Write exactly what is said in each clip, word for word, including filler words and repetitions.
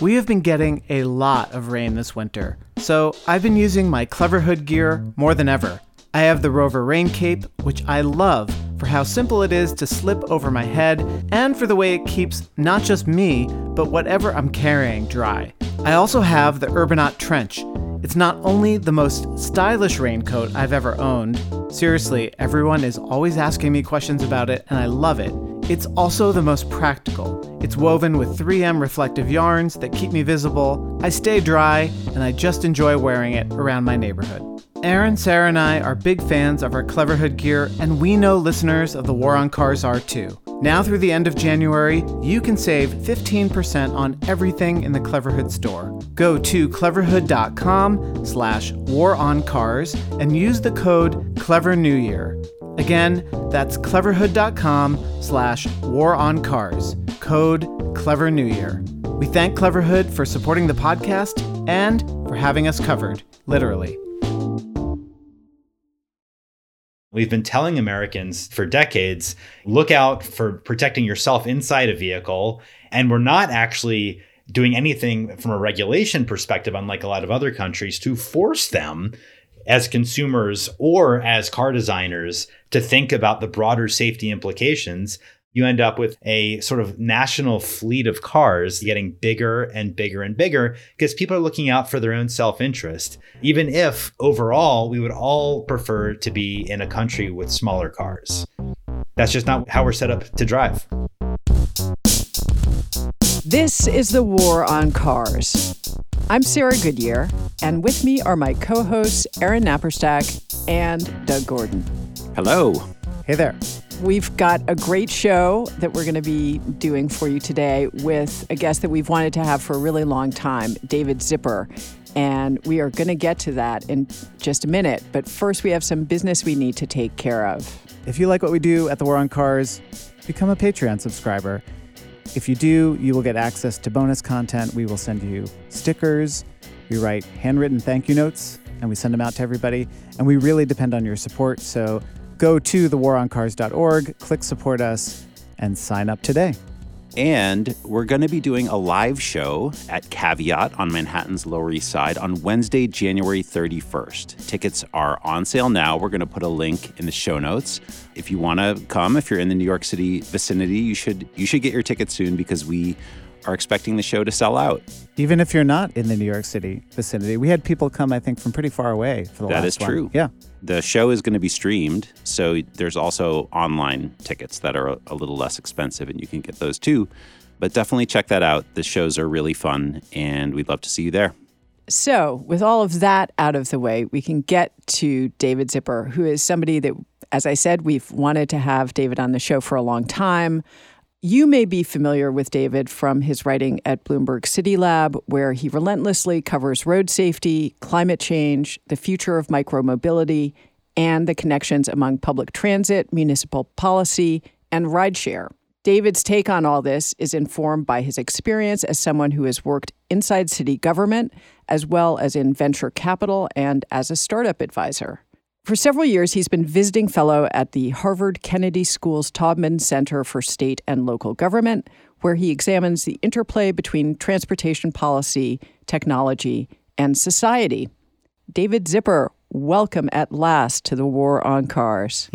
We have been getting a lot of rain this winter, so I've been using my Cleverhood gear more than ever. I have the Rover rain cape, which I love for how simple it is to slip over my head and for the way it keeps not just me, but whatever I'm carrying dry. I also have the Urbanaut trench. It's not only the most stylish raincoat I've ever owned. Seriously, everyone is always asking me questions about it, and I love it. It's also the most practical. It's woven with three M reflective yarns that keep me visible. I stay dry, and I just enjoy wearing it around my neighborhood. Aaron, Sarah, and I are big fans of our Cleverhood gear, and we know listeners of the War on Cars are too. Now through the end of January, you can save fifteen percent on everything in the Cleverhood store. Go to cleverhood.com slash war on cars and use the code CLEVERNEWYEAR. Again, that's cleverhood.com slash war on cars. Code CLEVERNEWYEAR. We thank Cleverhood for supporting the podcast and for having us covered, literally. We've been telling Americans for decades, look out for protecting yourself inside a vehicle. And we're not actually doing anything from a regulation perspective, unlike a lot of other countries, to force them as consumers or as car designers to think about the broader safety implications. You end up with a sort of national fleet of cars getting bigger and bigger and bigger because people are looking out for their own self-interest, even if overall we would all prefer to be in a country with smaller cars. That's just not how we're set up to drive. This is the War on Cars. I'm Sarah Goodyear, and with me are my co-hosts Aaron Naparstek and Doug Gordon. Hello. Hey there. We've got a great show that we're going to be doing for you today with a guest that we've wanted to have for a really long time, David Zipper. And we are going to get to that in just a minute. But first, we have some business we need to take care of. If you like what we do at The War on Cars, become a Patreon subscriber. If you do, you will get access to bonus content. We will send you stickers. We write handwritten thank you notes, and we send them out to everybody. And we really depend on your support, so go to the war on cars dot org, click support us, and sign up today. And we're going to be doing a live show at Caveat on Manhattan's Lower East Side on Wednesday, January thirty-first. Tickets are on sale now. We're going to put a link in the show notes. If you want to come, if you're in the New York City vicinity, you should you should get your tickets soon because we are expecting the show to sell out. Even if you're not in the New York City vicinity. We had people come, I think, from pretty far away for the last one. That is true. Yeah. The show is going to be streamed, so there's also online tickets that are a little less expensive, and you can get those too. But definitely check that out. The shows are really fun, and we'd love to see you there. So with all of that out of the way, we can get to David Zipper, who is somebody that, as I said, we've wanted to have David on the show for a long time. You may be familiar with David from his writing at Bloomberg CityLab, where he relentlessly covers road safety, climate change, the future of micromobility, and the connections among public transit, municipal policy, and rideshare. David's take on all this is informed by his experience as someone who has worked inside city government, as well as in venture capital and as a startup advisor. For several years, he's been visiting fellow at the Harvard Kennedy School's Taubman Center for State and Local Government, where he examines the interplay between transportation policy, technology, and society. David Zipper, welcome at last to the War on Cars.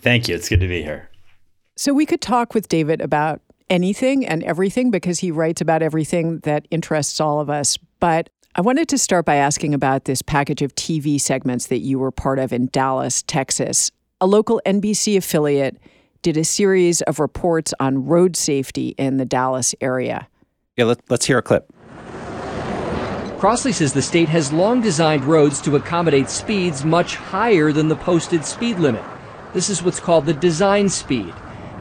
Thank you. It's good to be here. So we could talk with David about anything and everything because he writes about everything that interests all of us, but I wanted to start by asking about this package of T V segments that you were part of in Dallas, Texas. A local N B C affiliate did a series of reports on road safety in the Dallas area. Yeah, let, let's hear a clip. Crossley says the state has long designed roads to accommodate speeds much higher than the posted speed limit. This is what's called the design speed.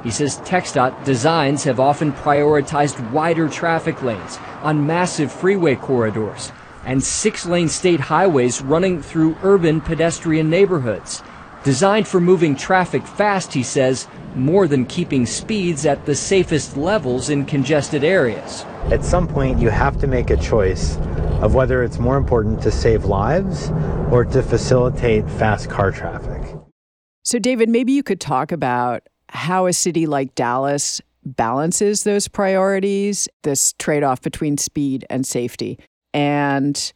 He says TxDOT designs have often prioritized wider traffic lanes on massive freeway corridors and six-lane state highways running through urban pedestrian neighborhoods. Designed for moving traffic fast, he says, more than keeping speeds at the safest levels in congested areas. At some point, you have to make a choice of whether it's more important to save lives or to facilitate fast car traffic. So, David, maybe you could talk about how a city like Dallas balances those priorities, this trade-off between speed and safety, and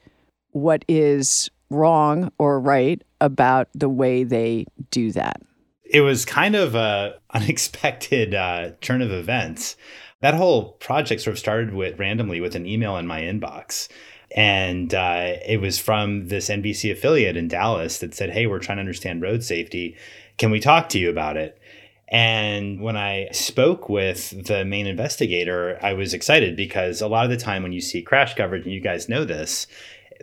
what is wrong or right about the way they do that. It was kind of an unexpected uh, turn of events. That whole project sort of started with randomly with an email in my inbox. And uh, it was from this N B C affiliate in Dallas that said, hey, we're trying to understand road safety. Can we talk to you about it? And when I spoke with the main investigator, I was excited because a lot of the time when you see crash coverage, and you guys know this,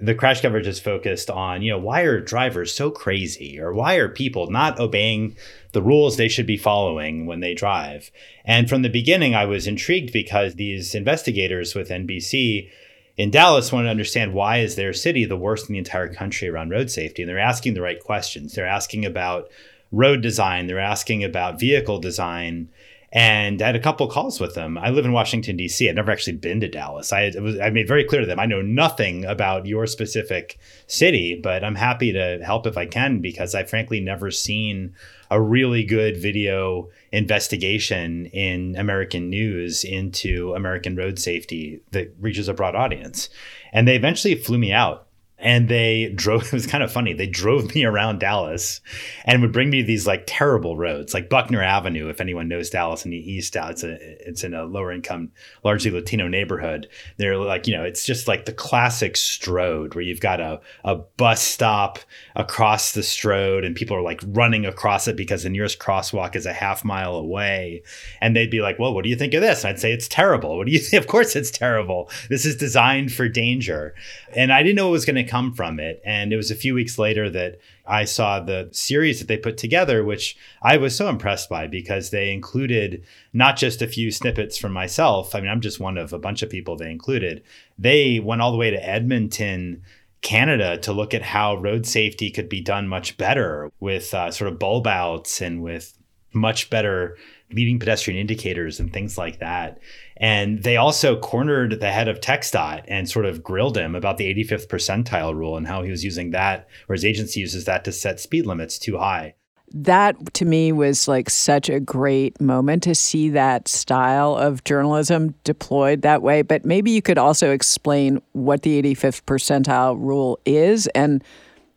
the crash coverage is focused on, you know, why are drivers so crazy, or why are people not obeying the rules they should be following when they drive? And from the beginning, I was intrigued because these investigators with N B C in Dallas wanted to understand, why is their city the worst in the entire country around road safety? And they're asking the right questions. They're asking about road design. They're asking about vehicle design. And I had a couple calls with them. I live in Washington, D C. I've never actually been to Dallas. I, it was, I made very clear to them, I know nothing about your specific city, but I'm happy to help if I can, because I've frankly never seen a really good video investigation in American news into American road safety that reaches a broad audience. And they eventually flew me out. And they drove, it was kind of funny, they drove me around Dallas and would bring me to these like terrible roads, like Buckner Avenue, if anyone knows Dallas in the East, it's, a, it's in a lower income, largely Latino neighborhood. They're like, you know, it's just like the classic strode where you've got a, a bus stop across the strode and people are like running across it because the nearest crosswalk is a half mile away. And they'd be like, well, what do you think of this? And I'd say, it's terrible. What do you think? Of course it's terrible. This is designed for danger. And I didn't know what was going to come from it. And it was a few weeks later that I saw the series that they put together, which I was so impressed by because they included not just a few snippets from myself. I mean, I'm just one of a bunch of people they included. They went all the way to Edmonton, Canada, to look at how road safety could be done much better with uh, sort of bulb outs and with much better leading pedestrian indicators and things like that. And they also cornered the head of TxDOT and sort of grilled him about the eighty-fifth percentile rule and how he was using that, or his agency uses that to set speed limits too high. That, to me, was like such a great moment to see that style of journalism deployed that way. But maybe you could also explain what the eighty-fifth percentile rule is and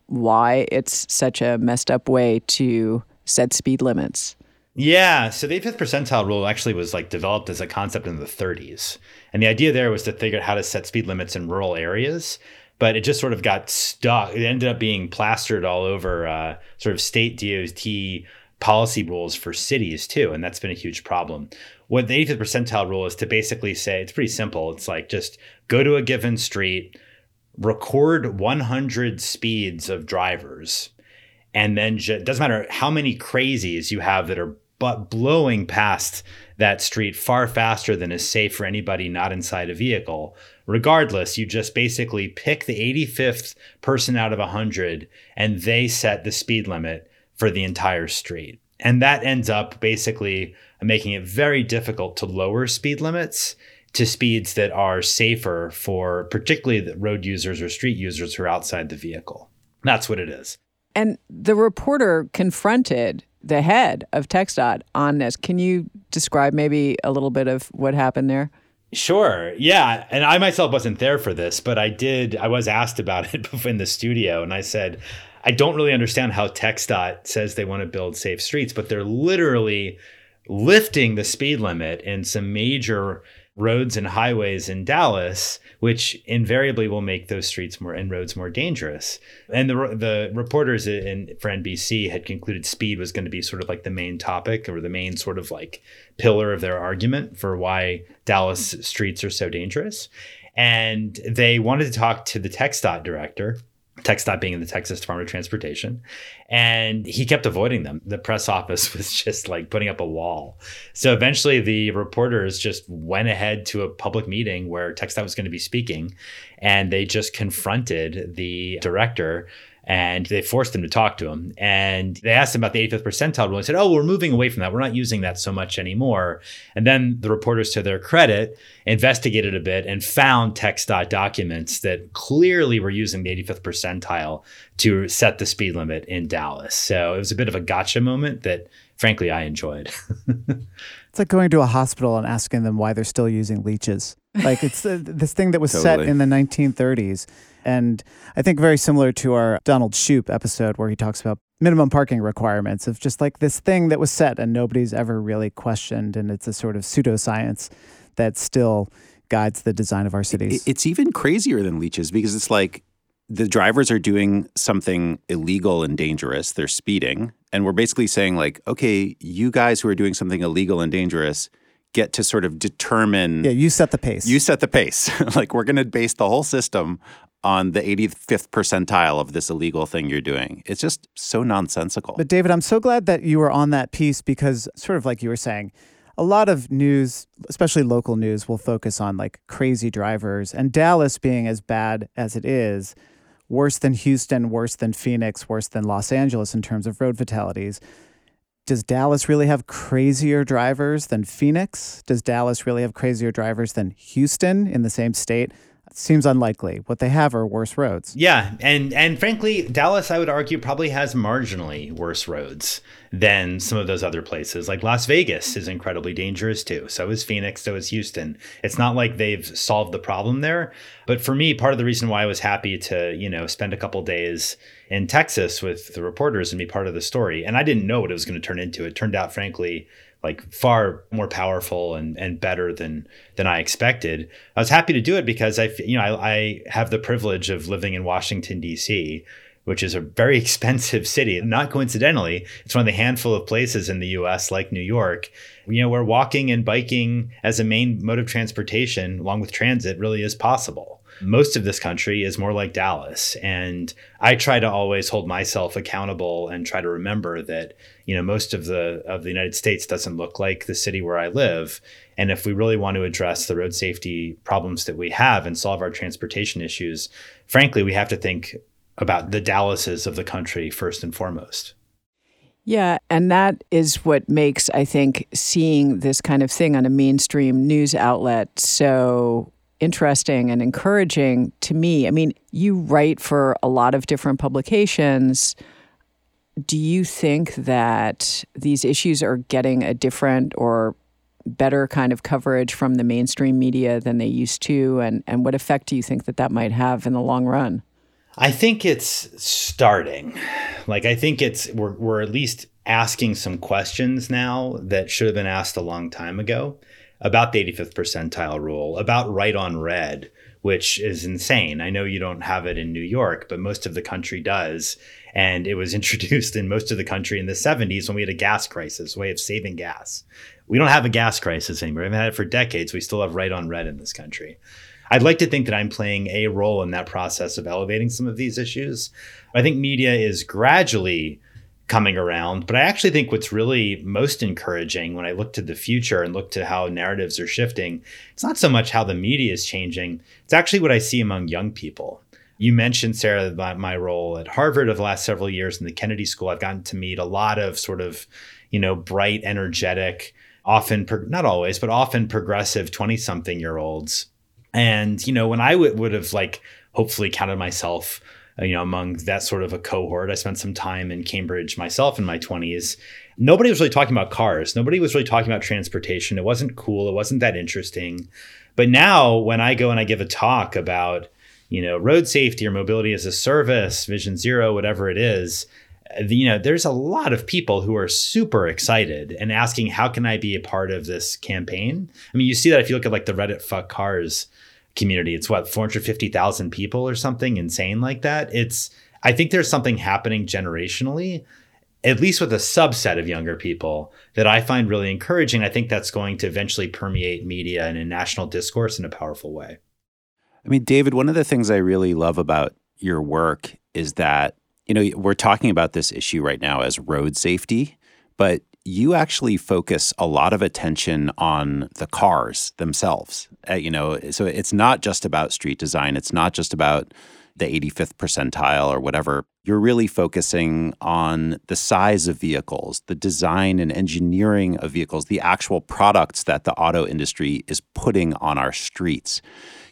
why it's such a messed up way to set speed limits. Yeah. So the eighty-fifth percentile rule actually was like developed as a concept in the thirties. And the idea there was to figure out how to set speed limits in rural areas. But it just sort of got stuck. It ended up being plastered all over uh, sort of state D O T policy rules for cities, too. And that's been a huge problem. What the eighty-fifth percentile rule is to basically say, it's pretty simple. It's like just go to a given street, record one hundred speeds of drivers, and then ju- it doesn't matter how many crazies you have that are but blowing past that street far faster than is safe for anybody not inside a vehicle. Regardless, you just basically pick the eighty-fifth person out of one hundred and they set the speed limit for the entire street. And that ends up basically making it very difficult to lower speed limits to speeds that are safer for particularly the road users or street users who are outside the vehicle. That's what it is. And the reporter confronted the head of TxDOT on this. Can you describe maybe a little bit of what happened there? Sure. Yeah. And I myself wasn't there for this, but I did. I was asked about it in the studio. And I said, I don't really understand how TxDOT says they want to build safe streets, but they're literally lifting the speed limit in some major roads and highways in Dallas, which invariably will make those streets more and roads more dangerous. And the the reporters in, for N B C had concluded speed was going to be sort of like the main topic or the main sort of like pillar of their argument for why Dallas streets are so dangerous. And they wanted to talk to the TxDOT director, TxDOT being in the Texas Department of Transportation, and he kept avoiding them. The press office was just like putting up a wall. So eventually the reporters just went ahead to a public meeting where TxDOT was going to be speaking, and they just confronted the director and they forced him to talk to him. And they asked him about the eighty-fifth percentile rule and said, oh, we're moving away from that. We're not using that so much anymore. And then the reporters, to their credit, investigated a bit and found TxDOT documents that clearly were using the eighty-fifth percentile to set the speed limit in Dallas. So it was a bit of a gotcha moment that frankly, I enjoyed. It's like going to a hospital and asking them why they're still using leeches. Like it's uh, this thing that was totally set in the nineteen thirties. And I think very similar to our Donald Shoup episode where he talks about minimum parking requirements of just like this thing that was set and nobody's ever really questioned. And it's a sort of pseudoscience that still guides the design of our cities. It's even crazier than leeches because it's like the drivers are doing something illegal and dangerous. They're speeding. And we're basically saying like, okay, you guys who are doing something illegal and dangerous get to sort of determine. Yeah, you set the pace. You set the pace. Like we're going to base the whole system on the eighty-fifth percentile of this illegal thing you're doing. It's just so nonsensical. But David, I'm so glad that you were on that piece because sort of like you were saying, a lot of news, especially local news, will focus on like crazy drivers and Dallas being as bad as it is, worse than Houston, worse than Phoenix, worse than Los Angeles in terms of road fatalities. Does Dallas really have crazier drivers than Phoenix? Does Dallas really have crazier drivers than Houston in the same state? It seems unlikely. What they have are worse roads. Yeah. And and frankly, Dallas, I would argue, probably has marginally worse roads than some of those other places. Like Las Vegas is incredibly dangerous too. So is Phoenix. So is Houston. It's not like they've solved the problem there. But for me, part of the reason why I was happy to, you know, spend a couple days in Texas with the reporters and be part of the story. And I didn't know what it was going to turn into. It turned out, frankly, like far more powerful and, and better than than I expected. I was happy to do it because I, you know, I, I have the privilege of living in Washington, D C, which is a very expensive city. Not coincidentally, it's one of the handful of places in the U S, like New York, you know, where walking and biking as a main mode of transportation, along with transit, really is possible. Most of this country is more like Dallas. And I try to always hold myself accountable and try to remember that, you know, most of the of the United States doesn't look like the city where I live. And if we really want to address the road safety problems that we have and solve our transportation issues, frankly, we have to think about the Dallases of the country first and foremost. Yeah, and that is what makes, I think, seeing this kind of thing on a mainstream news outlet so interesting and encouraging to me. I mean, you write for a lot of different publications. Do you think that these issues are getting a different or better kind of coverage from the mainstream media than they used to? And, and what effect do you think that that might have in the long run? I think it's starting. Like, I think it's we're we're at least asking some questions now that should have been asked a long time ago about the eighty-fifth percentile rule, about right on red, which is insane. I know you don't have it in New York, but most of the country does. And it was introduced in most of the country in the seventies when we had a gas crisis, a way of saving gas. We don't have a gas crisis anymore. We've had it for decades. We still have right on red in this country. I'd like to think that I'm playing a role in that process of elevating some of these issues. I think media is gradually coming around, but I actually think what's really most encouraging when I look to the future and look to how narratives are shifting, it's not so much how the media is changing, it's actually what I see among young people. You mentioned, Sarah, my role at Harvard over the last several years in the Kennedy School. I've gotten to meet a lot of sort of, you know, bright, energetic, often, not always, but often progressive twenty-something-year-olds. And, you know, when I w- would have like hopefully counted myself, you know, among that sort of a cohort, I spent some time in Cambridge myself in my twenties. Nobody was really talking about cars. Nobody was really talking about transportation. It wasn't cool. It wasn't that interesting. But now when I go and I give a talk about, you know, road safety or mobility as a service, Vision Zero, whatever it is, you know, there's a lot of people who are super excited and asking, how can I be a part of this campaign? I mean, you see that if you look at like the Reddit Fuck Cars community, it's what, four hundred fifty thousand people or something insane like that. It's, I think there's something happening generationally, at least with a subset of younger people, that I find really encouraging. I think that's going to eventually permeate media and in national discourse in a powerful way. I mean, David, one of the things I really love about your work is that, you know, we're talking about this issue right now as road safety, but you actually focus a lot of attention on the cars themselves. Uh, you know, so it's not just about street design. It's not just about the eighty-fifth percentile or whatever. You're really focusing on the size of vehicles, the design and engineering of vehicles, the actual products that the auto industry is putting on our streets.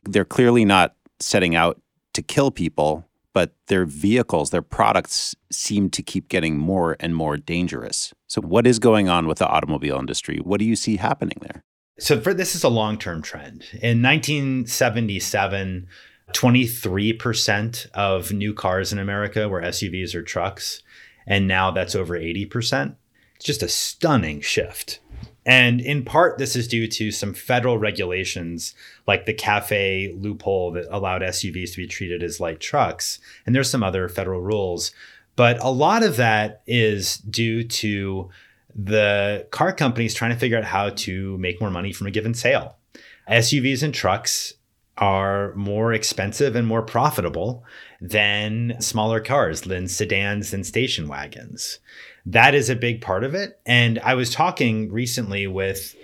They're clearly not setting out to kill people, but their vehicles, their products seem to keep getting more and more dangerous. So what is going on with the automobile industry? What do you see happening there? So for, this is a long-term trend. In nineteen seventy-seven, twenty-three percent of new cars in America were S U Vs or trucks, and now that's over eighty percent. It's just a stunning shift. And in part, this is due to some federal regulations like the CAFE loophole that allowed S U Vs to be treated as light trucks. And there's some other federal rules. But a lot of that is due to the car companies trying to figure out how to make more money from a given sale. S U Vs and trucks are more expensive and more profitable than smaller cars, than sedans and station wagons. That is a big part of it. And I was talking recently with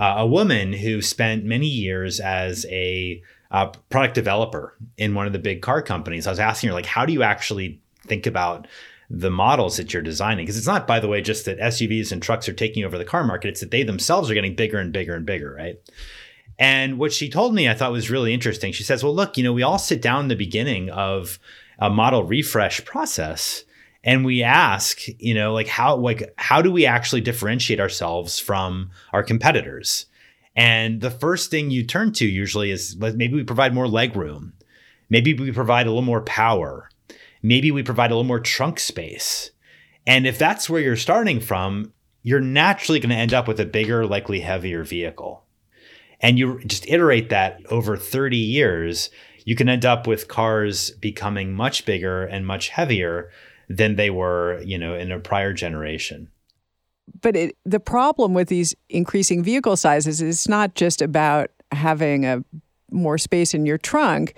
uh, a woman who spent many years as a uh, product developer in one of the big car companies. I was asking her, like, how do you actually think about the models that you're designing? Because it's not, by the way, just that S U Vs and trucks are taking over the car market. It's that they themselves are getting bigger and bigger and bigger, right? And what she told me I thought was really interesting. She says, well, look, you know, we all sit down at the beginning of a model refresh process and we ask, you know, like how like how do we actually differentiate ourselves from our competitors? And the first thing you turn to usually is maybe we provide more legroom. Maybe we provide a little more power. Maybe we provide a little more trunk space. And if that's where you're starting from, you're naturally going to end up with a bigger, likely heavier vehicle. And you just iterate that over thirty years, you can end up with cars becoming much bigger and much heavier than they were, you know, in a prior generation. But it, the problem with these increasing vehicle sizes is not just about having a more space in your trunk.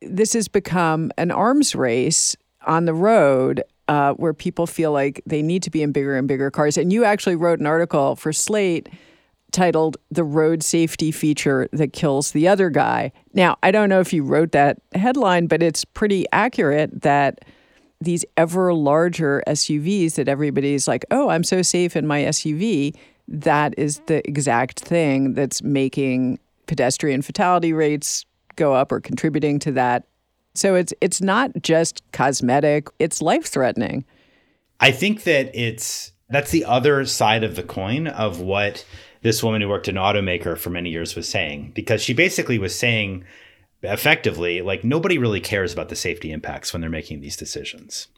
This has become an arms race on the road uh, where people feel like they need to be in bigger and bigger cars. And you actually wrote an article for Slate titled "The Road Safety Feature That Kills the Other Guy." Now, I don't know if you wrote that headline, but it's pretty accurate that these ever larger S U Vs that everybody's like, oh, I'm so safe in my S U V, that is the exact thing that's making pedestrian fatality rates go up or contributing to that. So it's it's not just cosmetic, it's life-threatening. I think that it's that's the other side of the coin of what this woman who worked in automaker for many years was saying, because she basically was saying effectively, like, nobody really cares about the safety impacts when they're making these decisions.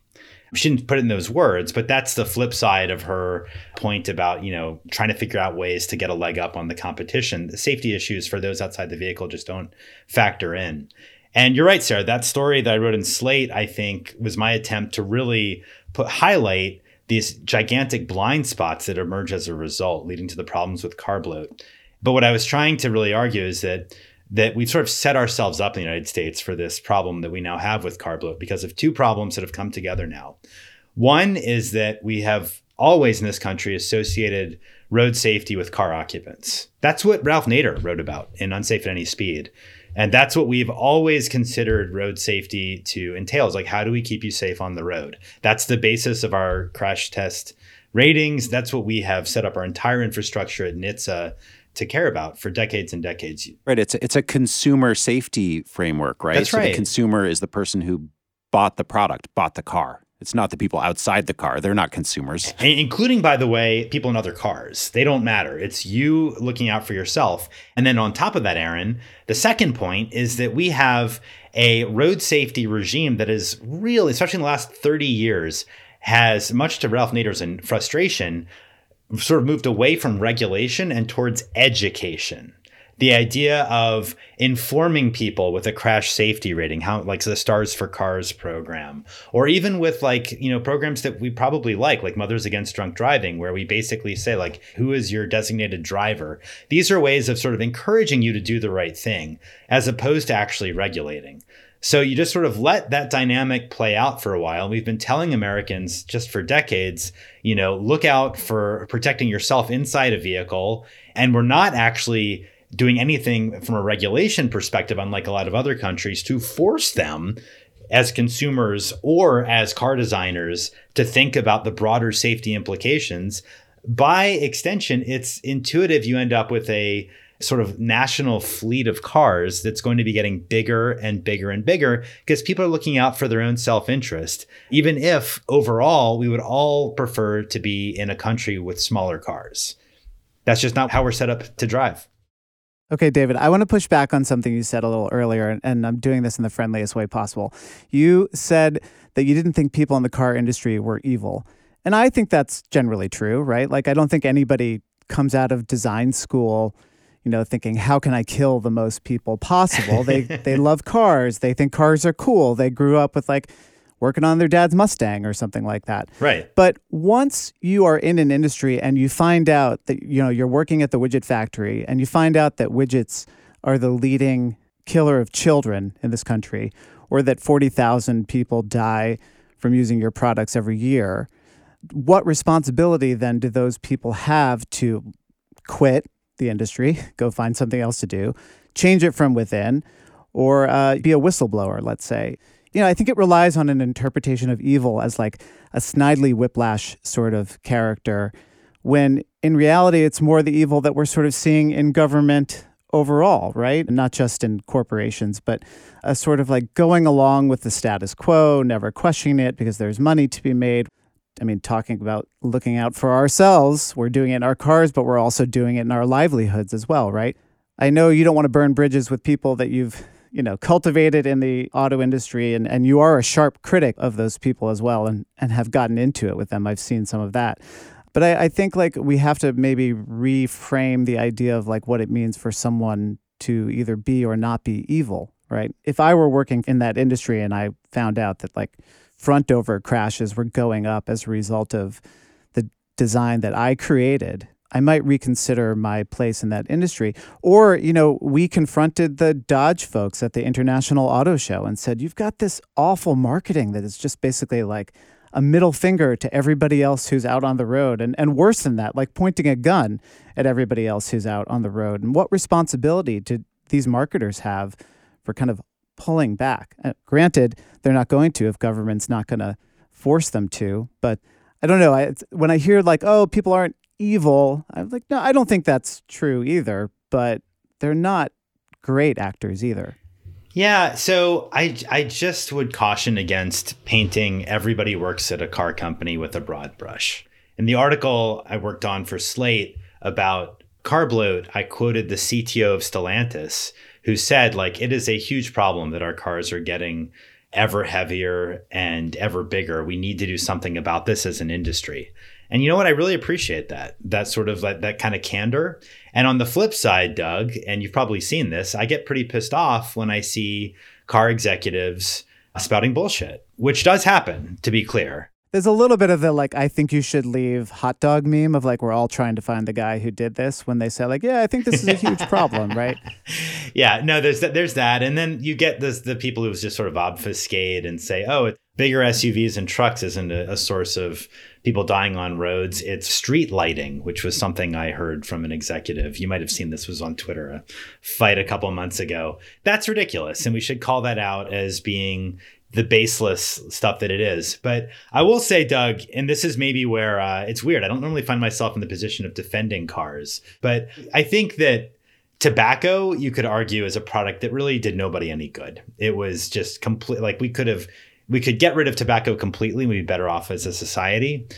She didn't put it in those words, but that's the flip side of her point about, you know, trying to figure out ways to get a leg up on the competition. The safety issues for those outside the vehicle just don't factor in. And you're right, Sarah, that story that I wrote in Slate, I think, was my attempt to really put highlight these gigantic blind spots that emerge as a result, leading to the problems with car bloat. But what I was trying to really argue is that that we've sort of set ourselves up in the United States for this problem that we now have with car bloat because of two problems that have come together now. One is that we have always in this country associated road safety with car occupants. That's what Ralph Nader wrote about in Unsafe at Any Speed. And that's what we've always considered road safety to entail. It's like, how do we keep you safe on the road? That's the basis of our crash test ratings. That's what we have set up our entire infrastructure at N H T S A to care about for decades and decades. Right. It's a, it's a consumer safety framework, right? That's right. So the consumer is the person who bought the product, bought the car. It's not the people outside the car. They're not consumers. And including, by the way, people in other cars. They don't matter. It's you looking out for yourself. And then on top of that, Aaron, the second point is that we have a road safety regime that is really, especially in the last thirty years, has, much to Ralph Nader's frustration, sort of moved away from regulation and towards education. The idea of informing people with a crash safety rating, how like the Stars for Cars program, or even with like, you know, programs that we probably like, like Mothers Against Drunk Driving, where we basically say, like, who is your designated driver? These are ways of sort of encouraging you to do the right thing as opposed to actually regulating. So you just sort of let that dynamic play out for a while. We've been telling Americans just for decades, you know, look out for protecting yourself inside a vehicle. And we're not actually doing anything from a regulation perspective, unlike a lot of other countries, to force them as consumers or as car designers to think about the broader safety implications. By extension, it's intuitive you end up with a sort of national fleet of cars that's going to be getting bigger and bigger and bigger because people are looking out for their own self-interest, even if overall we would all prefer to be in a country with smaller cars. That's just not how we're set up to drive. Okay, David, I want to push back on something you said a little earlier, and, and I'm doing this in the friendliest way possible. You said that you didn't think people in the car industry were evil. And I think that's generally true, right? Like, I don't think anybody comes out of design school, you know, thinking, how can I kill the most people possible? They they love cars. They think cars are cool. They grew up with like working on their dad's Mustang or something like that. Right. But once you are in an industry and you find out that, you know, you're working at the widget factory and you find out that widgets are the leading killer of children in this country, or that forty thousand people die from using your products every year, what responsibility then do those people have to quit the industry, go find something else to do, change it from within, or uh, be a whistleblower, let's say? You know, I think it relies on an interpretation of evil as like a Snidely Whiplash sort of character, when in reality, it's more the evil that we're sort of seeing in government overall, right? And not just in corporations, but a sort of like going along with the status quo, never questioning it because there's money to be made. I mean, talking about looking out for ourselves, we're doing it in our cars, but we're also doing it in our livelihoods as well, right? I know you don't want to burn bridges with people that you've, you know, cultivated in the auto industry, and, and you are a sharp critic of those people as well, and, and have gotten into it with them. I've seen some of that. But I, I think like we have to maybe reframe the idea of like what it means for someone to either be or not be evil, right? If I were working in that industry and I found out that like front over crashes were going up as a result of the design that I created, I might reconsider my place in that industry. Or, you know, we confronted the Dodge folks at the International Auto Show and said, you've got this awful marketing that is just basically like a middle finger to everybody else who's out on the road. And, and worse than that, like pointing a gun at everybody else who's out on the road. And what responsibility do these marketers have for kind of pulling back? Uh, granted, they're not going to if government's not going to force them to. But I don't know. I, it's, when I hear like, oh, people aren't evil, I'm like, no, I don't think that's true either, but they're not great actors either. Yeah, so I, I just would caution against painting everybody works at a car company with a broad brush. In the article I worked on for Slate about car bloat, I quoted the C T O of Stellantis, who said, like, it is a huge problem that our cars are getting ever heavier and ever bigger. We need to do something about this as an industry. And you know what? I really appreciate that, that sort of like that kind of candor. And on the flip side, Doug, and you've probably seen this, I get pretty pissed off when I see car executives spouting bullshit, which does happen, to be clear. There's a little bit of the, like, I think you should leave hot dog meme of like, we're all trying to find the guy who did this, when they say like, yeah, I think this is a huge problem, right? Yeah, no, there's that. There's that. And then you get this, the people who just sort of obfuscate and say, oh, it's bigger S U Vs and trucks isn't a, a source of people dying on roads. It's street lighting, which was something I heard from an executive. You might have seen this was on Twitter, a fight a couple months ago. That's ridiculous. And we should call that out as being the baseless stuff that it is. But I will say, Doug, and this is maybe where uh, it's weird. I don't normally find myself in the position of defending cars, but I think that tobacco, you could argue, is a product that really did nobody any good. It was just complete, like we could have We could get rid of tobacco completely and we'd be better off as a society.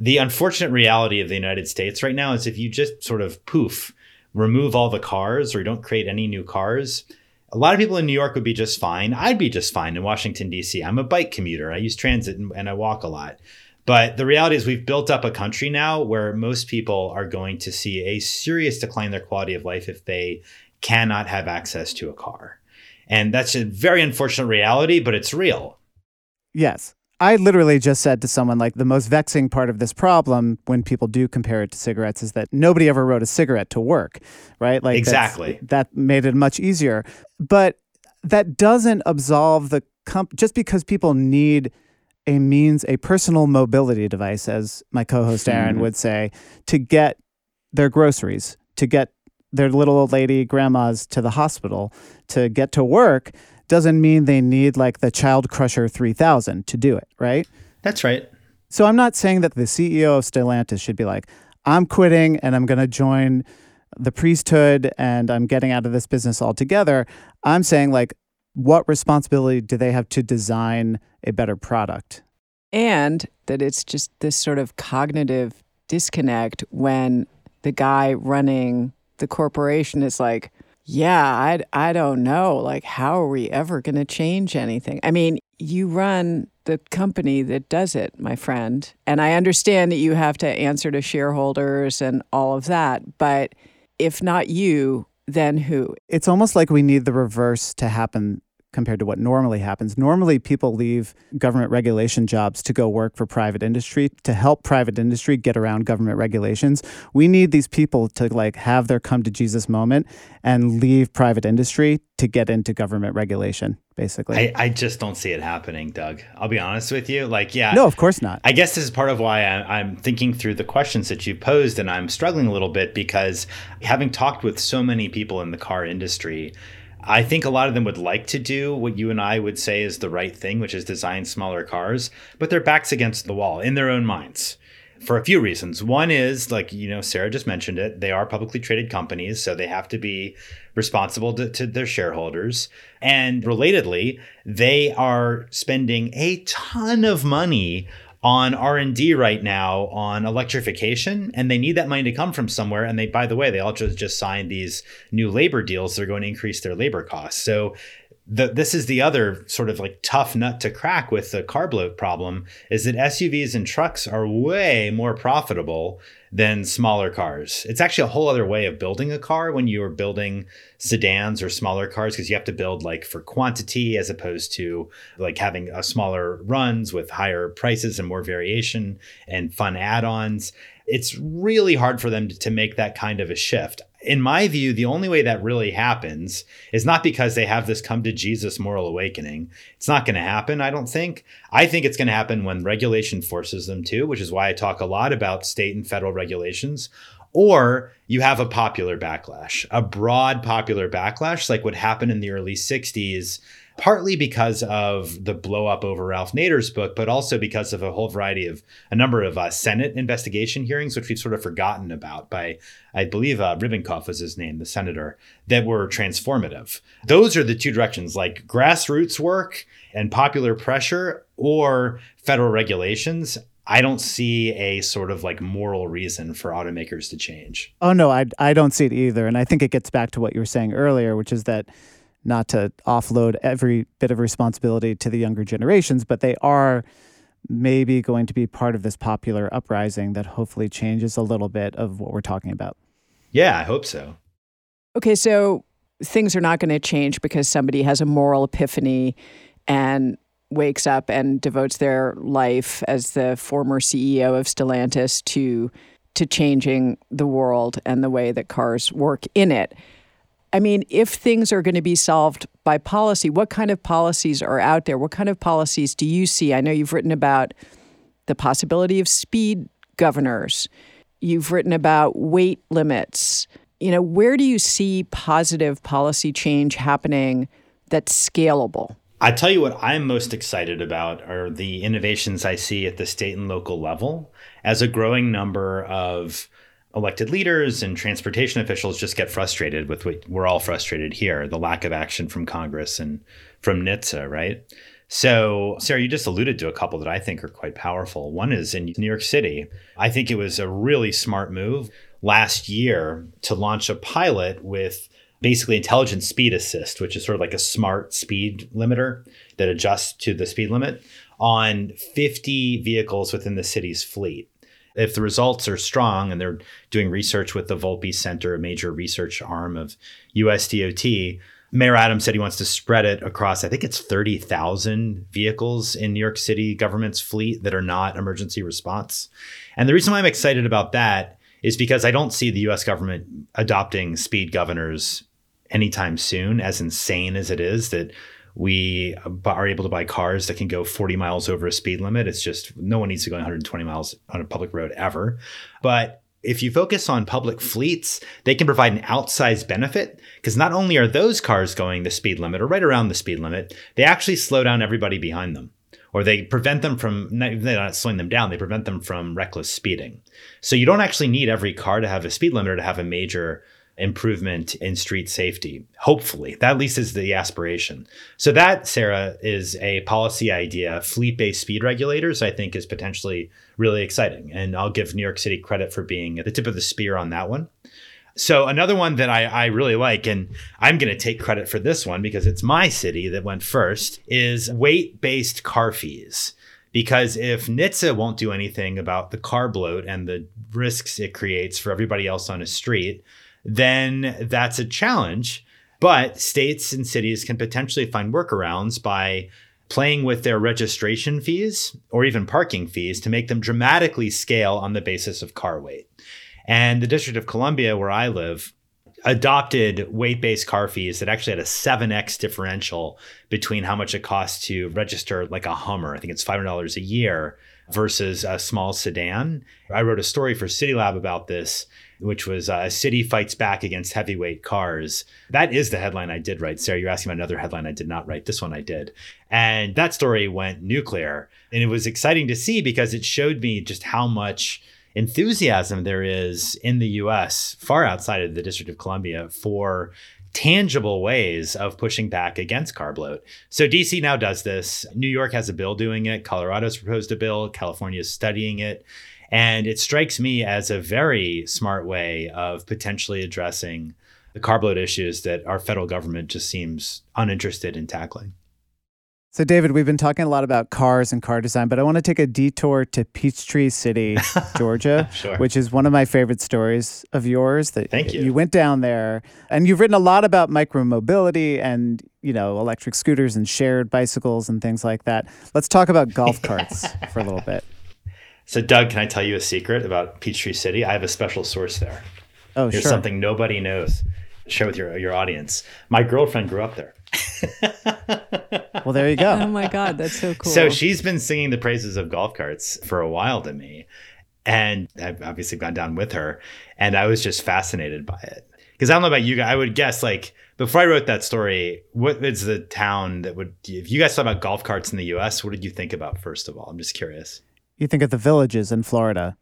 The unfortunate reality of the United States right now is if you just sort of poof, remove all the cars or you don't create any new cars, a lot of people in New York would be just fine. I'd be just fine in Washington, D C. I'm a bike commuter. I use transit and, and I walk a lot. But the reality is we've built up a country now where most people are going to see a serious decline in their quality of life if they cannot have access to a car. And that's a very unfortunate reality, but it's real. Yes. I literally just said to someone, like, the most vexing part of this problem when people do compare it to cigarettes is that nobody ever rode a cigarette to work, right? Like, exactly. That made it much easier. But that doesn't absolve the comp- just because people need a means, a personal mobility device, as my co-host Aaron would say, to get their groceries, to get their little old lady grandmas to the hospital, to get to work, doesn't mean they need like the Child Crusher three thousand to do it, right? That's right. So I'm not saying that the C E O of Stellantis should be like, I'm quitting and I'm going to join the priesthood and I'm getting out of this business altogether. I'm saying, like, what responsibility do they have to design a better product? And that it's just this sort of cognitive disconnect when the guy running the corporation is like, yeah, I, I don't know. Like, how are we ever going to change anything? I mean, you run the company that does it, my friend. And I understand that you have to answer to shareholders and all of that. But if not you, then who? It's almost like we need the reverse to happen compared to what normally happens. Normally, people leave government regulation jobs to go work for private industry, to help private industry get around government regulations. We need these people to, like, have their come to Jesus moment and leave private industry to get into government regulation, basically. I, I just don't see it happening, Doug. I'll be honest with you. Like, yeah. No, of course not. I guess this is part of why I'm, I'm thinking through the questions that you posed, and I'm struggling a little bit because having talked with so many people in the car industry, I think a lot of them would like to do what you and I would say is the right thing, which is design smaller cars, but their back's against the wall in their own minds for a few reasons. One is, like, you know, Sarah just mentioned it, they are publicly traded companies, so they have to be responsible to, to their shareholders. And relatedly, they are spending a ton of money on R and D right now on electrification, and they need that money to come from somewhere. And they, by the way, they also just signed these new labor deals. They're going to increase their labor costs. So the, this is the other sort of, like, tough nut to crack with the car bloat problem, is that S U Vs and trucks are way more profitable than smaller cars. It's actually a whole other way of building a car when you are building sedans or smaller cars, because you have to build, like, for quantity as opposed to, like, having a smaller runs with higher prices and more variation and fun add-ons. It's really hard for them to, to make that kind of a shift. In my view, the only way that really happens is not because they have this come to Jesus moral awakening. It's not going to happen, I don't think. I think it's going to happen when regulation forces them to, which is why I talk a lot about state and federal regulations. Or you have a popular backlash, a broad popular backlash, like what happened in the early sixties, partly because of the blow up over Ralph Nader's book, but also because of a whole variety of a number of uh, Senate investigation hearings, which we've sort of forgotten about by, I believe, uh, Ribbentrop was his name, the senator, that were transformative. Those are the two directions, like grassroots work and popular pressure or federal regulations. I don't see a sort of, like, moral reason for automakers to change. Oh, no, I, I don't see it either. And I think it gets back to what you were saying earlier, which is that not to offload every bit of responsibility to the younger generations, but they are maybe going to be part of this popular uprising that hopefully changes a little bit of what we're talking about. Yeah, I hope so. Okay, so things are not going to change because somebody has a moral epiphany and wakes up and devotes their life as the former C E O of Stellantis to to changing the world and the way that cars work in it. I mean, if things are going to be solved by policy, what kind of policies are out there? What kind of policies do you see? I know you've written about the possibility of speed governors. You've written about weight limits. You know, where do you see positive policy change happening that's scalable? I tell you what I'm most excited about are the innovations I see at the state and local level as a growing number of elected leaders and transportation officials just get frustrated with what we're all frustrated here, the lack of action from Congress and from N H T S A, right? So, Sarah, you just alluded to a couple that I think are quite powerful. One is in New York City. I think it was a really smart move last year to launch a pilot with basically intelligent speed assist, which is sort of like a smart speed limiter that adjusts to the speed limit on fifty vehicles within the city's fleet. If the results are strong, and they're doing research with the Volpe Center, a major research arm of U S D O T, Mayor Adams said he wants to spread it across, I think it's thirty thousand vehicles in New York City government's fleet that are not emergency response. And the reason why I'm excited about that is because I don't see the U S government adopting speed governors anytime soon, as insane as it is that we are able to buy cars that can go forty miles over a speed limit. It's just no one needs to go one hundred twenty miles on a public road ever. But if you focus on public fleets, they can provide an outsized benefit because not only are those cars going the speed limit or right around the speed limit, they actually slow down everybody behind them. Or they prevent them from, they're not slowing them down, they prevent them from reckless speeding. So you don't actually need every car to have a speed limiter to have a major improvement in street safety. Hopefully, that at least is the aspiration. So that, Sarah, is a policy idea. Fleet-based speed regulators, I think, is potentially really exciting. And I'll give New York City credit for being at the tip of the spear on that one. So another one that I, I really like, and I'm going to take credit for this one because it's my city that went first, is weight-based car fees. Because if N H T S A won't do anything about the car bloat and the risks it creates for everybody else on a street, then that's a challenge. But states and cities can potentially find workarounds by playing with their registration fees or even parking fees to make them dramatically scale on the basis of car weight. And the District of Columbia, where I live, adopted weight-based car fees that actually had a seven x differential between how much it costs to register like a Hummer. I think it's five hundred dollars a year versus a small sedan. I wrote a story for CityLab about this, which was uh, City Fights Back Against Heavyweight Cars. That is the headline I did write. Sarah, you're asking about another headline I did not write. This one I did. And that story went nuclear. And it was exciting to see because it showed me just how much enthusiasm there is in the U S, far outside of the District of Columbia, for tangible ways of pushing back against car bloat. So D C now does this. New York has a bill doing it. Colorado's proposed a bill. California's studying it. And it strikes me as a very smart way of potentially addressing the car bloat issues that our federal government just seems uninterested in tackling. So, David, we've been talking a lot about cars and car design, but I want to take a detour to Peachtree City, Georgia, sure. which is one of my favorite stories of yours. That Thank you. You went down there, and you've written a lot about micromobility and, you know, electric scooters and shared bicycles and things like that. Let's talk about golf carts for a little bit. So, Doug, can I tell you a secret about Peachtree City? I have a special source there. Oh, Here's sure. something nobody knows. Share with your your audience. My girlfriend grew up there. Well, there you go. Oh my God, that's so cool. So she's been singing the praises of golf carts for a while to me. And I've obviously gone down with her. And I was just fascinated by it. Because I don't know about you guys, I would guess, like, before I wrote that story, what is the town that would, if you guys thought about golf carts in the U S, what did you think about first of all? I'm just curious. You think of the Villages in Florida.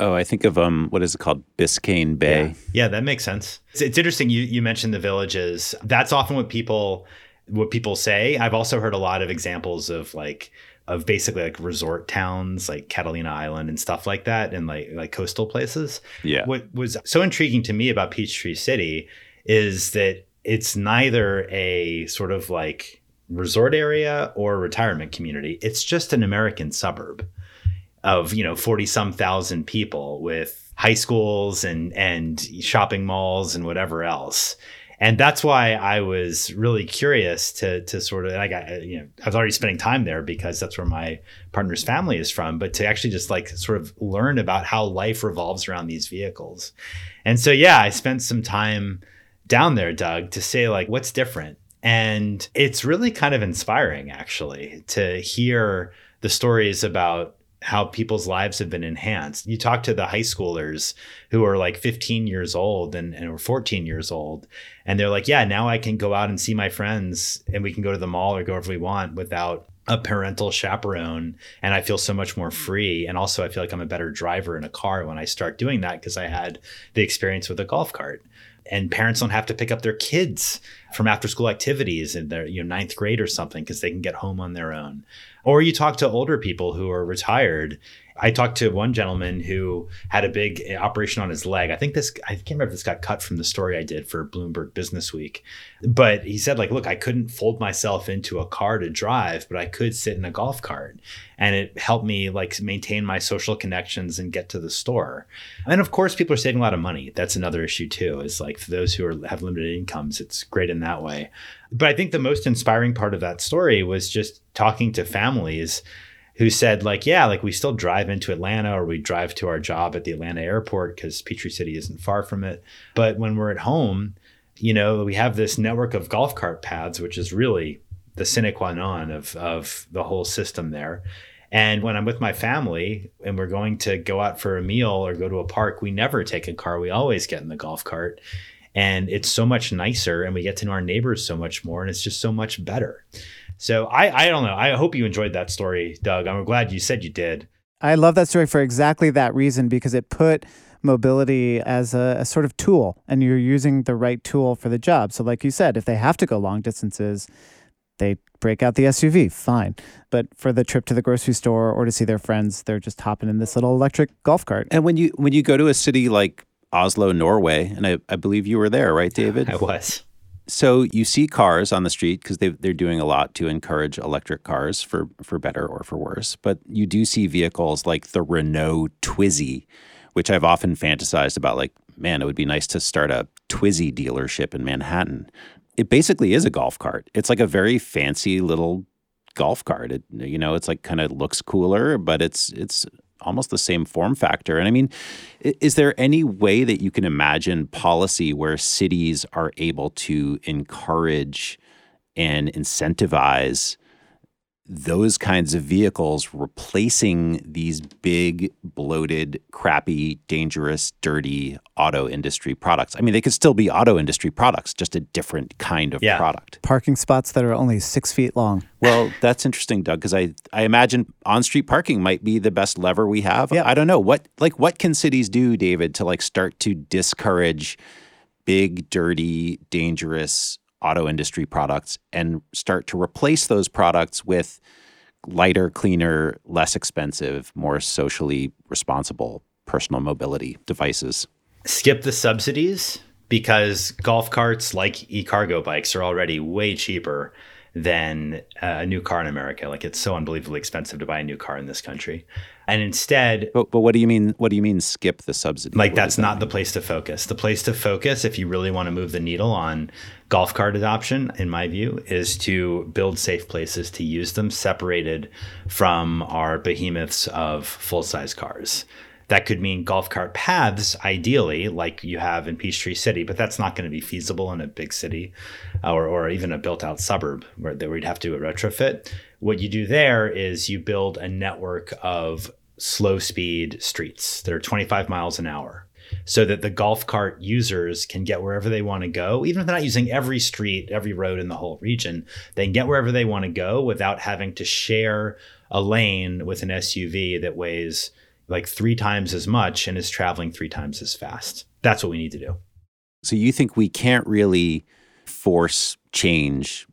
Oh, I think of, um, what is it called? Biscayne Bay. Yeah, yeah that makes sense. It's, it's interesting you, you mentioned the Villages. That's often what people... what people say. I've also heard a lot of examples of like, of basically like resort towns, like Catalina Island and stuff like that. And like, like coastal places. Yeah. What was so intriguing to me about Peachtree City is that it's neither a sort of like resort area or retirement community. It's just an American suburb of, you know, forty some thousand people with high schools and, and shopping malls and whatever else. And that's why I was really curious to to sort of, and I got, you know, I was already spending time there because that's where my partner's family is from, but to actually just like sort of learn about how life revolves around these vehicles. And so, yeah, I spent some time down there, Doug, to say like, what's different? And it's really kind of inspiring actually to hear the stories about how people's lives have been enhanced. You talk to the high schoolers who are like fifteen years old and, and or fourteen years old. And they're like, yeah, now I can go out and see my friends and we can go to the mall or go wherever we want without a parental chaperone. And I feel so much more free. And also I feel like I'm a better driver in a car when I start doing that because I had the experience with a golf cart. And parents don't have to pick up their kids from after school activities in their, you know, ninth grade or something because they can get home on their own. Or you talk to older people who are retired. I talked to one gentleman who had a big operation on his leg. I think this, I can't remember if this got cut from the story I did for Bloomberg Business Week. But he said, like, look, I couldn't fold myself into a car to drive, but I could sit in a golf cart. And it helped me like maintain my social connections and get to the store. And of course, people are saving a lot of money. That's another issue too, is like for those who are, have limited incomes, it's great in that way. But I think the most inspiring part of that story was just talking to families who said like, yeah, like we still drive into Atlanta or we drive to our job at the Atlanta airport because Peachtree City isn't far from it. But when we're at home, you know, we have this network of golf cart paths, which is really the sine qua non of, of the whole system there. And when I'm with my family and we're going to go out for a meal or go to a park, we never take a car. We always get in the golf cart. And it's so much nicer and we get to know our neighbors so much more and it's just so much better. So I, I don't know. I hope you enjoyed that story, Doug. I'm glad you said you did. I love that story for exactly that reason because it put mobility as a, a sort of tool, and you're using the right tool for the job. So like you said, if they have to go long distances, they break out the S U V, fine. But for the trip to the grocery store or to see their friends, they're just hopping in this little electric golf cart. And when you when you go to a city like Oslo, Norway, and I, I believe you were there, right, David? I was. So you see cars on the street because they're doing a lot to encourage electric cars for, for better or for worse. But you do see vehicles like the Renault Twizy, which I've often fantasized about, like, man, it would be nice to start a Twizy dealership in Manhattan. It basically is a golf cart. It's like a very fancy little golf cart. It, you know, it's like kind of looks cooler, but it's it's almost the same form factor. And I mean, is there any way that you can imagine policy where cities are able to encourage and incentivize those kinds of vehicles replacing these big, bloated, crappy, dangerous, dirty auto industry products? I mean, they could still be auto industry products, just a different kind of yeah. product. Parking spots that are only six feet long. Well, that's interesting, Doug, because I, I imagine on-street parking might be the best lever we have. Yeah. I don't know. What like what can cities do, David, to like start to discourage big, dirty, dangerous auto industry products and start to replace those products with lighter, cleaner, less expensive, more socially responsible personal mobility devices? Skip the subsidies, because golf carts like e-cargo bikes are already way cheaper than a new car in America. Like, it's so unbelievably expensive to buy a new car in this country. And instead, but, but what do you mean? What do you mean? Skip the subsidy? Like, that's not the place to focus. The place to focus, if you really want to move the needle on golf cart adoption, in my view, is to build safe places to use them, separated from our behemoths of full-size cars. That could mean golf cart paths, ideally, like you have in Peachtree City, but that's not going to be feasible in a big city or, or even a built-out suburb where we'd have to do a retrofit. What you do there is you build a network of slow-speed streets that are twenty-five miles an hour so that the golf cart users can get wherever they want to go. Even if they're not using every street, every road in the whole region, they can get wherever they want to go without having to share a lane with an S U V that weighs like three times as much and is traveling three times as fast. That's what we need to do. So you think we can't really force change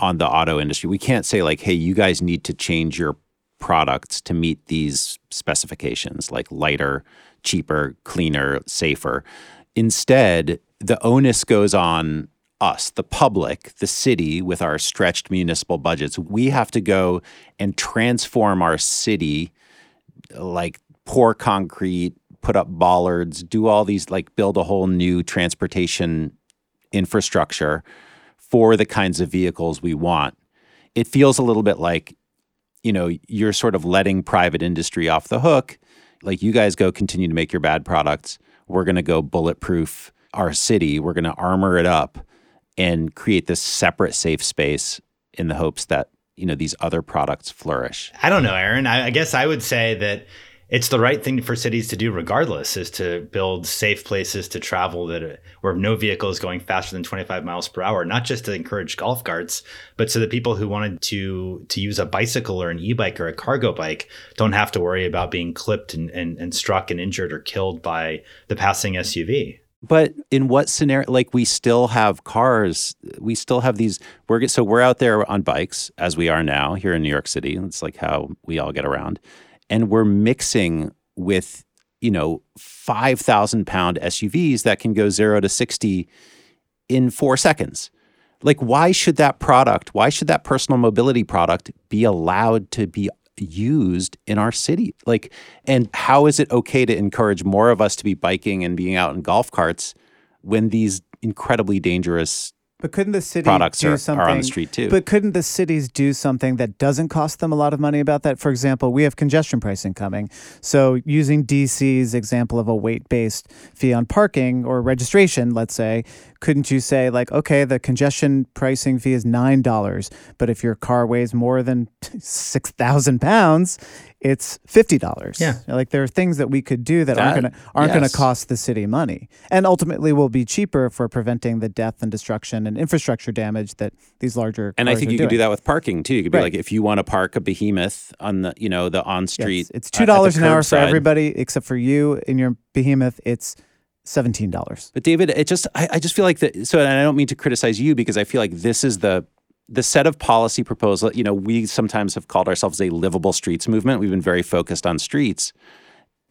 on the auto industry? We can't say like, hey, you guys need to change your products to meet these specifications, like lighter, cheaper, cleaner, safer. Instead, the onus goes on us, the public, the city, with our stretched municipal budgets. We have to go and transform our city, like pour concrete, put up bollards, do all these, like build a whole new transportation infrastructure for the kinds of vehicles we want. It feels a little bit like, you know, you're sort of letting private industry off the hook. Like, you guys go continue to make your bad products. We're going to go bulletproof our city. We're going to armor it up and create this separate safe space in the hopes that, you know, these other products flourish. I don't know, Aaron. I, I guess I would say that it's the right thing for cities to do regardless, is to build safe places to travel that where no vehicle is going faster than twenty-five miles per hour, not just to encourage golf carts, but so that people who wanted to to use a bicycle or an e-bike or a cargo bike don't have to worry about being clipped and, and, and struck and injured or killed by the passing S U V. But in what scenario? Like, we still have cars. We still have these. We're So we're out there on bikes, as we are now here in New York City. It's like how we all get around. And we're mixing with, you know, five thousand pound S U Vs that can go zero to sixty in four seconds. Like, why should that product, why should that personal mobility product be allowed to be used in our city? Like, and how is it okay to encourage more of us to be biking and being out in golf carts when these incredibly dangerous But couldn't the city products do are, something, are on the street too? But couldn't the cities do something that doesn't cost them a lot of money about that? For example, we have congestion pricing coming. So using D C's example of a weight-based fee on parking or registration, let's say, couldn't you say like, okay, the congestion pricing fee is nine dollars, but if your car weighs more than six thousand pounds, it's fifty dollars. Yeah. Like there are things that we could do that, that aren't going to aren't yes. going to cost the city money, and ultimately will be cheaper for preventing the death and destruction and infrastructure damage that these larger cars And I think you doing. could do that with parking too. You could be right. like, if you want to park a behemoth on the, you know, the on-street. Yes. It's two dollars uh, an hour for everybody except for you and your behemoth. It's seventeen dollars. But David, it just, I, I just feel like that. So, and I don't mean to criticize you, because I feel like this is the, the set of policy proposal, you know, we sometimes have called ourselves a livable streets movement. We've been very focused on streets.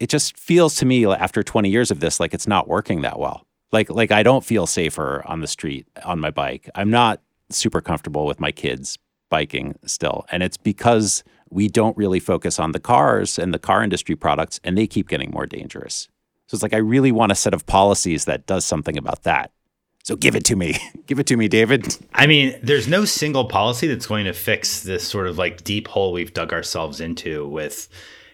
It just feels to me after twenty years of this, like it's not working that well. Like, like I don't feel safer on the street on my bike. I'm not super comfortable with my kids biking still. And it's because we don't really focus on the cars and the car industry products, and they keep getting more dangerous. So it's like, I really want a set of policies that does something about that. So give it to me. Give it to me, David. I mean, there's no single policy that's going to fix this sort of like deep hole we've dug ourselves into with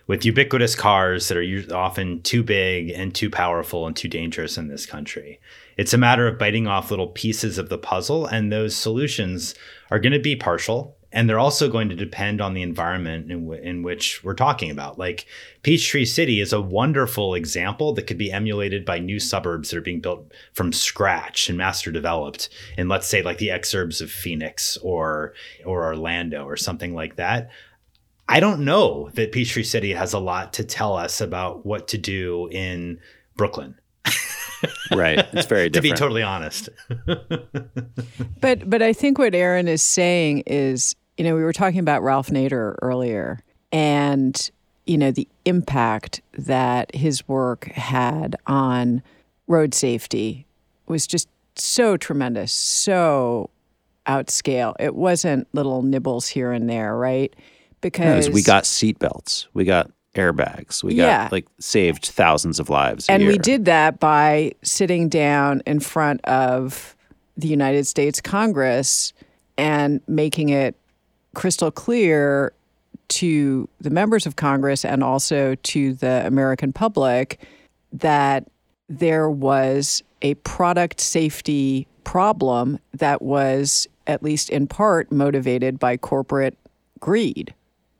with ubiquitous cars that are often too big and too powerful and too dangerous in this country. It's a matter of biting off little pieces of the puzzle, and those solutions are going to be partial. And they're also going to depend on the environment in, w- in which we're talking about. Like Peachtree City is a wonderful example that could be emulated by new suburbs that are being built from scratch and master developed in, let's say, like the exurbs of Phoenix or or Orlando or something like that. I don't know that Peachtree City has a lot to tell us about what to do in Brooklyn. Right. It's very different. To be totally honest. But but I think what Aaron is saying is, you know, we were talking about Ralph Nader earlier and, you know, the impact that his work had on road safety was just so tremendous, so outscale. It wasn't little nibbles here and there, right? Because no, we got seatbelts. We got airbags. We yeah. got like saved thousands of lives. And a year. We did that by sitting down in front of the United States Congress and making it crystal clear to the members of Congress and also to the American public that there was a product safety problem that was, at least in part, motivated by corporate greed.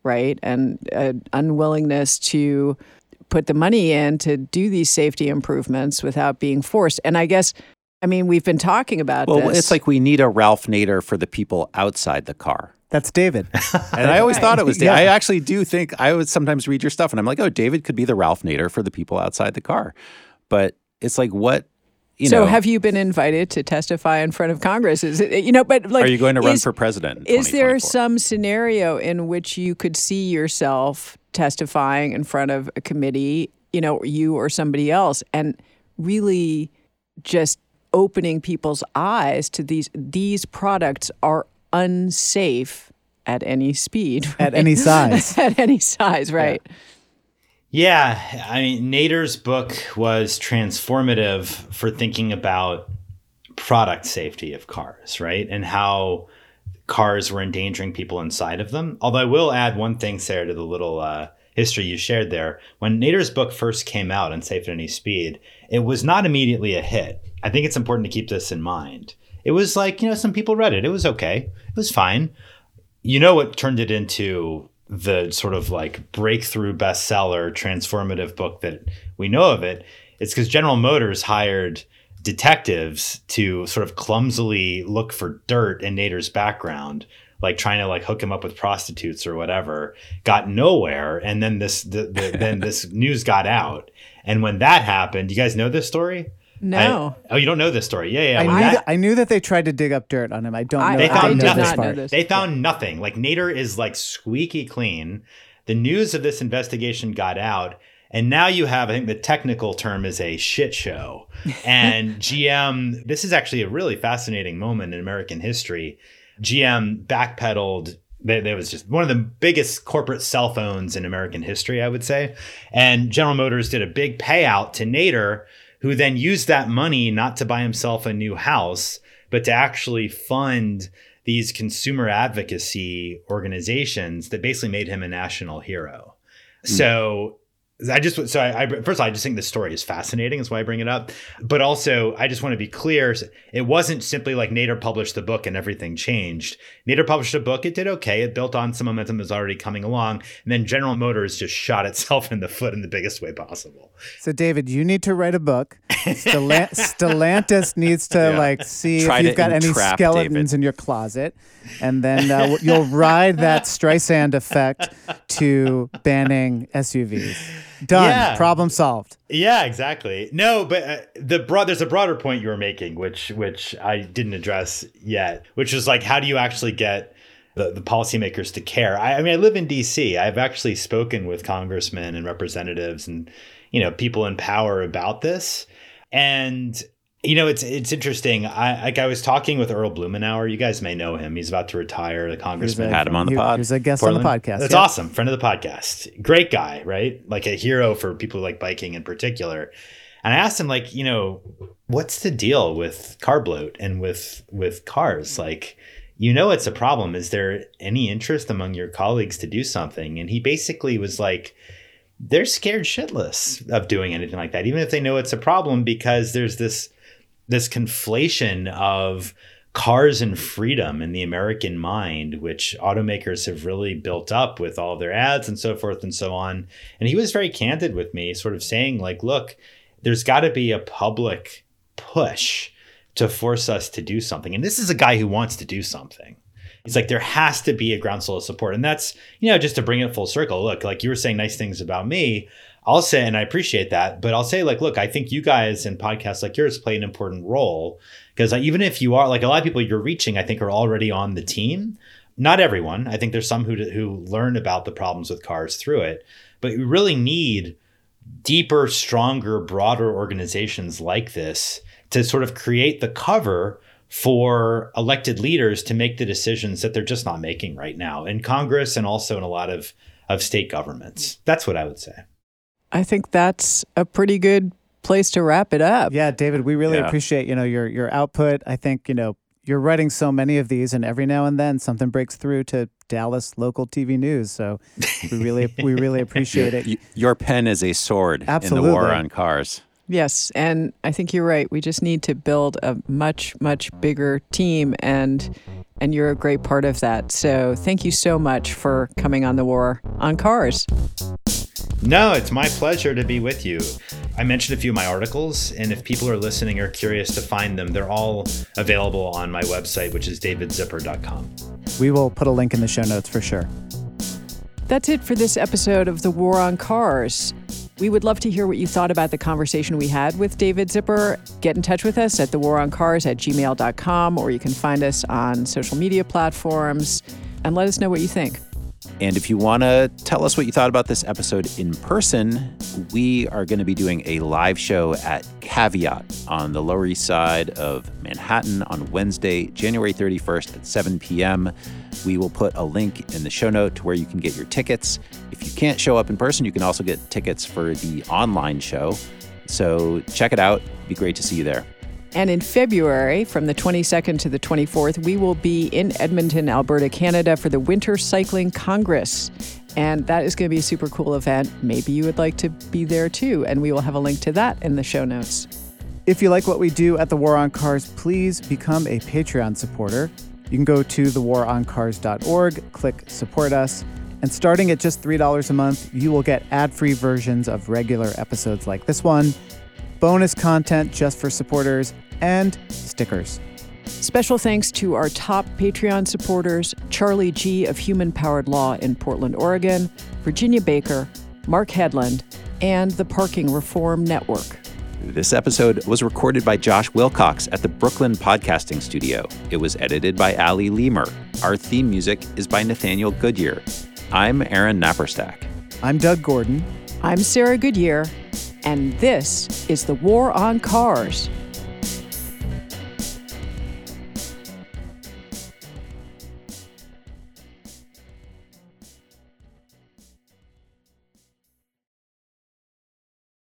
Right, and an unwillingness to put the money in to do these safety improvements without being forced. And I guess, I mean, we've been talking about well, this. Well, it's like we need a Ralph Nader for the people outside the car. That's David. And I always thought it was David. Yeah. I actually do think, I would sometimes read your stuff and I'm like, oh, David could be the Ralph Nader for the people outside the car. But it's like, what? You so know, have you been invited to testify in front of Congress? Is it, you know, but like, are you going to run is, for president in twenty twenty-four? Is there some scenario in which you could see yourself testifying in front of a committee, you know, you or somebody else, and really just opening people's eyes to these these products are unsafe at any speed. Right? At any size. At any size, right. Yeah. Yeah, I mean, Nader's book was transformative for thinking about product safety of cars, right? And how cars were endangering people inside of them. Although I will add one thing, Sarah, to the little uh, history you shared there. When Nader's book first came out, Unsafe at Any Speed, it was not immediately a hit. I think it's important to keep this in mind. It was like, you know, some people read it. It was okay. It was fine. You know what turned it into the sort of like breakthrough bestseller transformative book that we know of it, it's because General Motors hired detectives to sort of clumsily look for dirt in Nader's background, like trying to like hook him up with prostitutes or whatever, got nowhere. And then this, the, the, then this news got out. And when that happened, you guys know this story? No. I, oh, you don't know this story. Yeah, yeah. I, knew that, I knew that they tried to dig up dirt on him. I don't know. They found nothing. They found nothing. Like Nader is like squeaky clean. The news of this investigation got out. And now you have, I think the technical term is a shit show. And G M, this is actually a really fascinating moment in American history. G M backpedaled. That was just one of the biggest corporate cell phones in American history, I would say. And General Motors did a big payout to Nader, who then used that money not to buy himself a new house, but to actually fund these consumer advocacy organizations that basically made him a national hero. Mm. So I just so I, I first of all, I just think this story is fascinating. That's why I bring it up. But also, I just want to be clear. It wasn't simply like Nader published the book and everything changed. Nader published a book. It did OK. It built on some momentum that was already coming along. And then General Motors just shot itself in the foot in the biggest way possible. So, David, you need to write a book. Stala- Stellantis needs to yeah. like see Try if you've got any skeletons David. in your closet. And then uh, you'll ride that Streisand effect to banning S U Vs. Done. Yeah. Problem solved. Yeah, exactly. No, but uh, the broad there's a broader point you were making, which which I didn't address yet, which is like, how do you actually get the, the policymakers to care? I, I mean, I live in D C. I've actually spoken with congressmen and representatives and, you know, people in power about this. And, you know, it's it's interesting. I like I was talking with Earl Blumenauer. You guys may know him. He's about to retire. The congressman a, had him on the he, pod. He was a guest Portland. on the podcast. That's yeah. awesome. Friend of the podcast. Great guy, right? Like a hero for people who like biking in particular. And I asked him, like, you know, what's the deal with car bloat and with with cars? Like, you know, it's a problem. Is there any interest among your colleagues to do something? And he basically was like, they're scared shitless of doing anything like that, even if they know it's a problem, because there's this this conflation of cars and freedom in the American mind, which automakers have really built up with all their ads and so forth and so on. And he was very candid with me, sort of saying like, look, there's got to be a public push to force us to do something. And this is a guy who wants to do something. It's like there has to be a groundswell of support. And that's, you know, just to bring it full circle. Look, like you were saying nice things about me. I'll say, and I appreciate that, but I'll say like, look, I think you guys in podcasts like yours play an important role, because even if you are like a lot of people you're reaching, I think are already on the team. Not everyone. I think there's some who who learn about the problems with cars through it, but we really need deeper, stronger, broader organizations like this to sort of create the cover for elected leaders to make the decisions that they're just not making right now in Congress and also in a lot of, of state governments. That's what I would say. I think that's a pretty good place to wrap it up. Yeah, David, we really yeah. appreciate, you know, your your output. I think, you know, you're writing so many of these, and every now and then something breaks through to Dallas local T V news. So we really we really appreciate it. Your, your pen is a sword Absolutely. in the war on cars. Yes, and I think you're right. We just need to build a much, much bigger team, and and you're a great part of that. So thank you so much for coming on the War on Cars. No, it's my pleasure to be with you. I mentioned a few of my articles, and if people are listening or curious to find them, they're all available on my website, which is david zipper dot com. We will put a link in the show notes for sure. That's it for this episode of The War on Cars. We would love to hear what you thought about the conversation we had with David Zipper. Get in touch with us at the war on cars at gmail dot com, or you can find us on social media platforms, and let us know what you think. And if you want to tell us what you thought about this episode in person, we are going to be doing a live show at Caveat on the Lower East Side of Manhattan on Wednesday, January thirty-first at seven p.m. We will put a link in the show note to where you can get your tickets. If you can't show up in person, you can also get tickets for the online show. So check it out. It'd be great to see you there. And in February, from the twenty-second to the twenty-fourth, we will be in Edmonton, Alberta, Canada for the Winter Cycling Congress. And that is going to be a super cool event. Maybe you would like to be there too. And we will have a link to that in the show notes. If you like what we do at The War on Cars, please become a Patreon supporter. You can go to the war on cars dot org, click Support Us. And starting at just three dollars a month, you will get ad-free versions of regular episodes like this one, bonus content just for supporters, and stickers. Special thanks to our top Patreon supporters, Charlie G. of Human Powered Law in Portland, Oregon, Virginia Baker, Mark Headland, and the Parking Reform Network. This episode was recorded by Josh Wilcox at the Brooklyn Podcasting Studio. It was edited by Ali Lemer. Our theme music is by Nathaniel Goodyear. I'm Aaron Naparstek. I'm Doug Gordon. I'm Sarah Goodyear. And this is The War on Cars.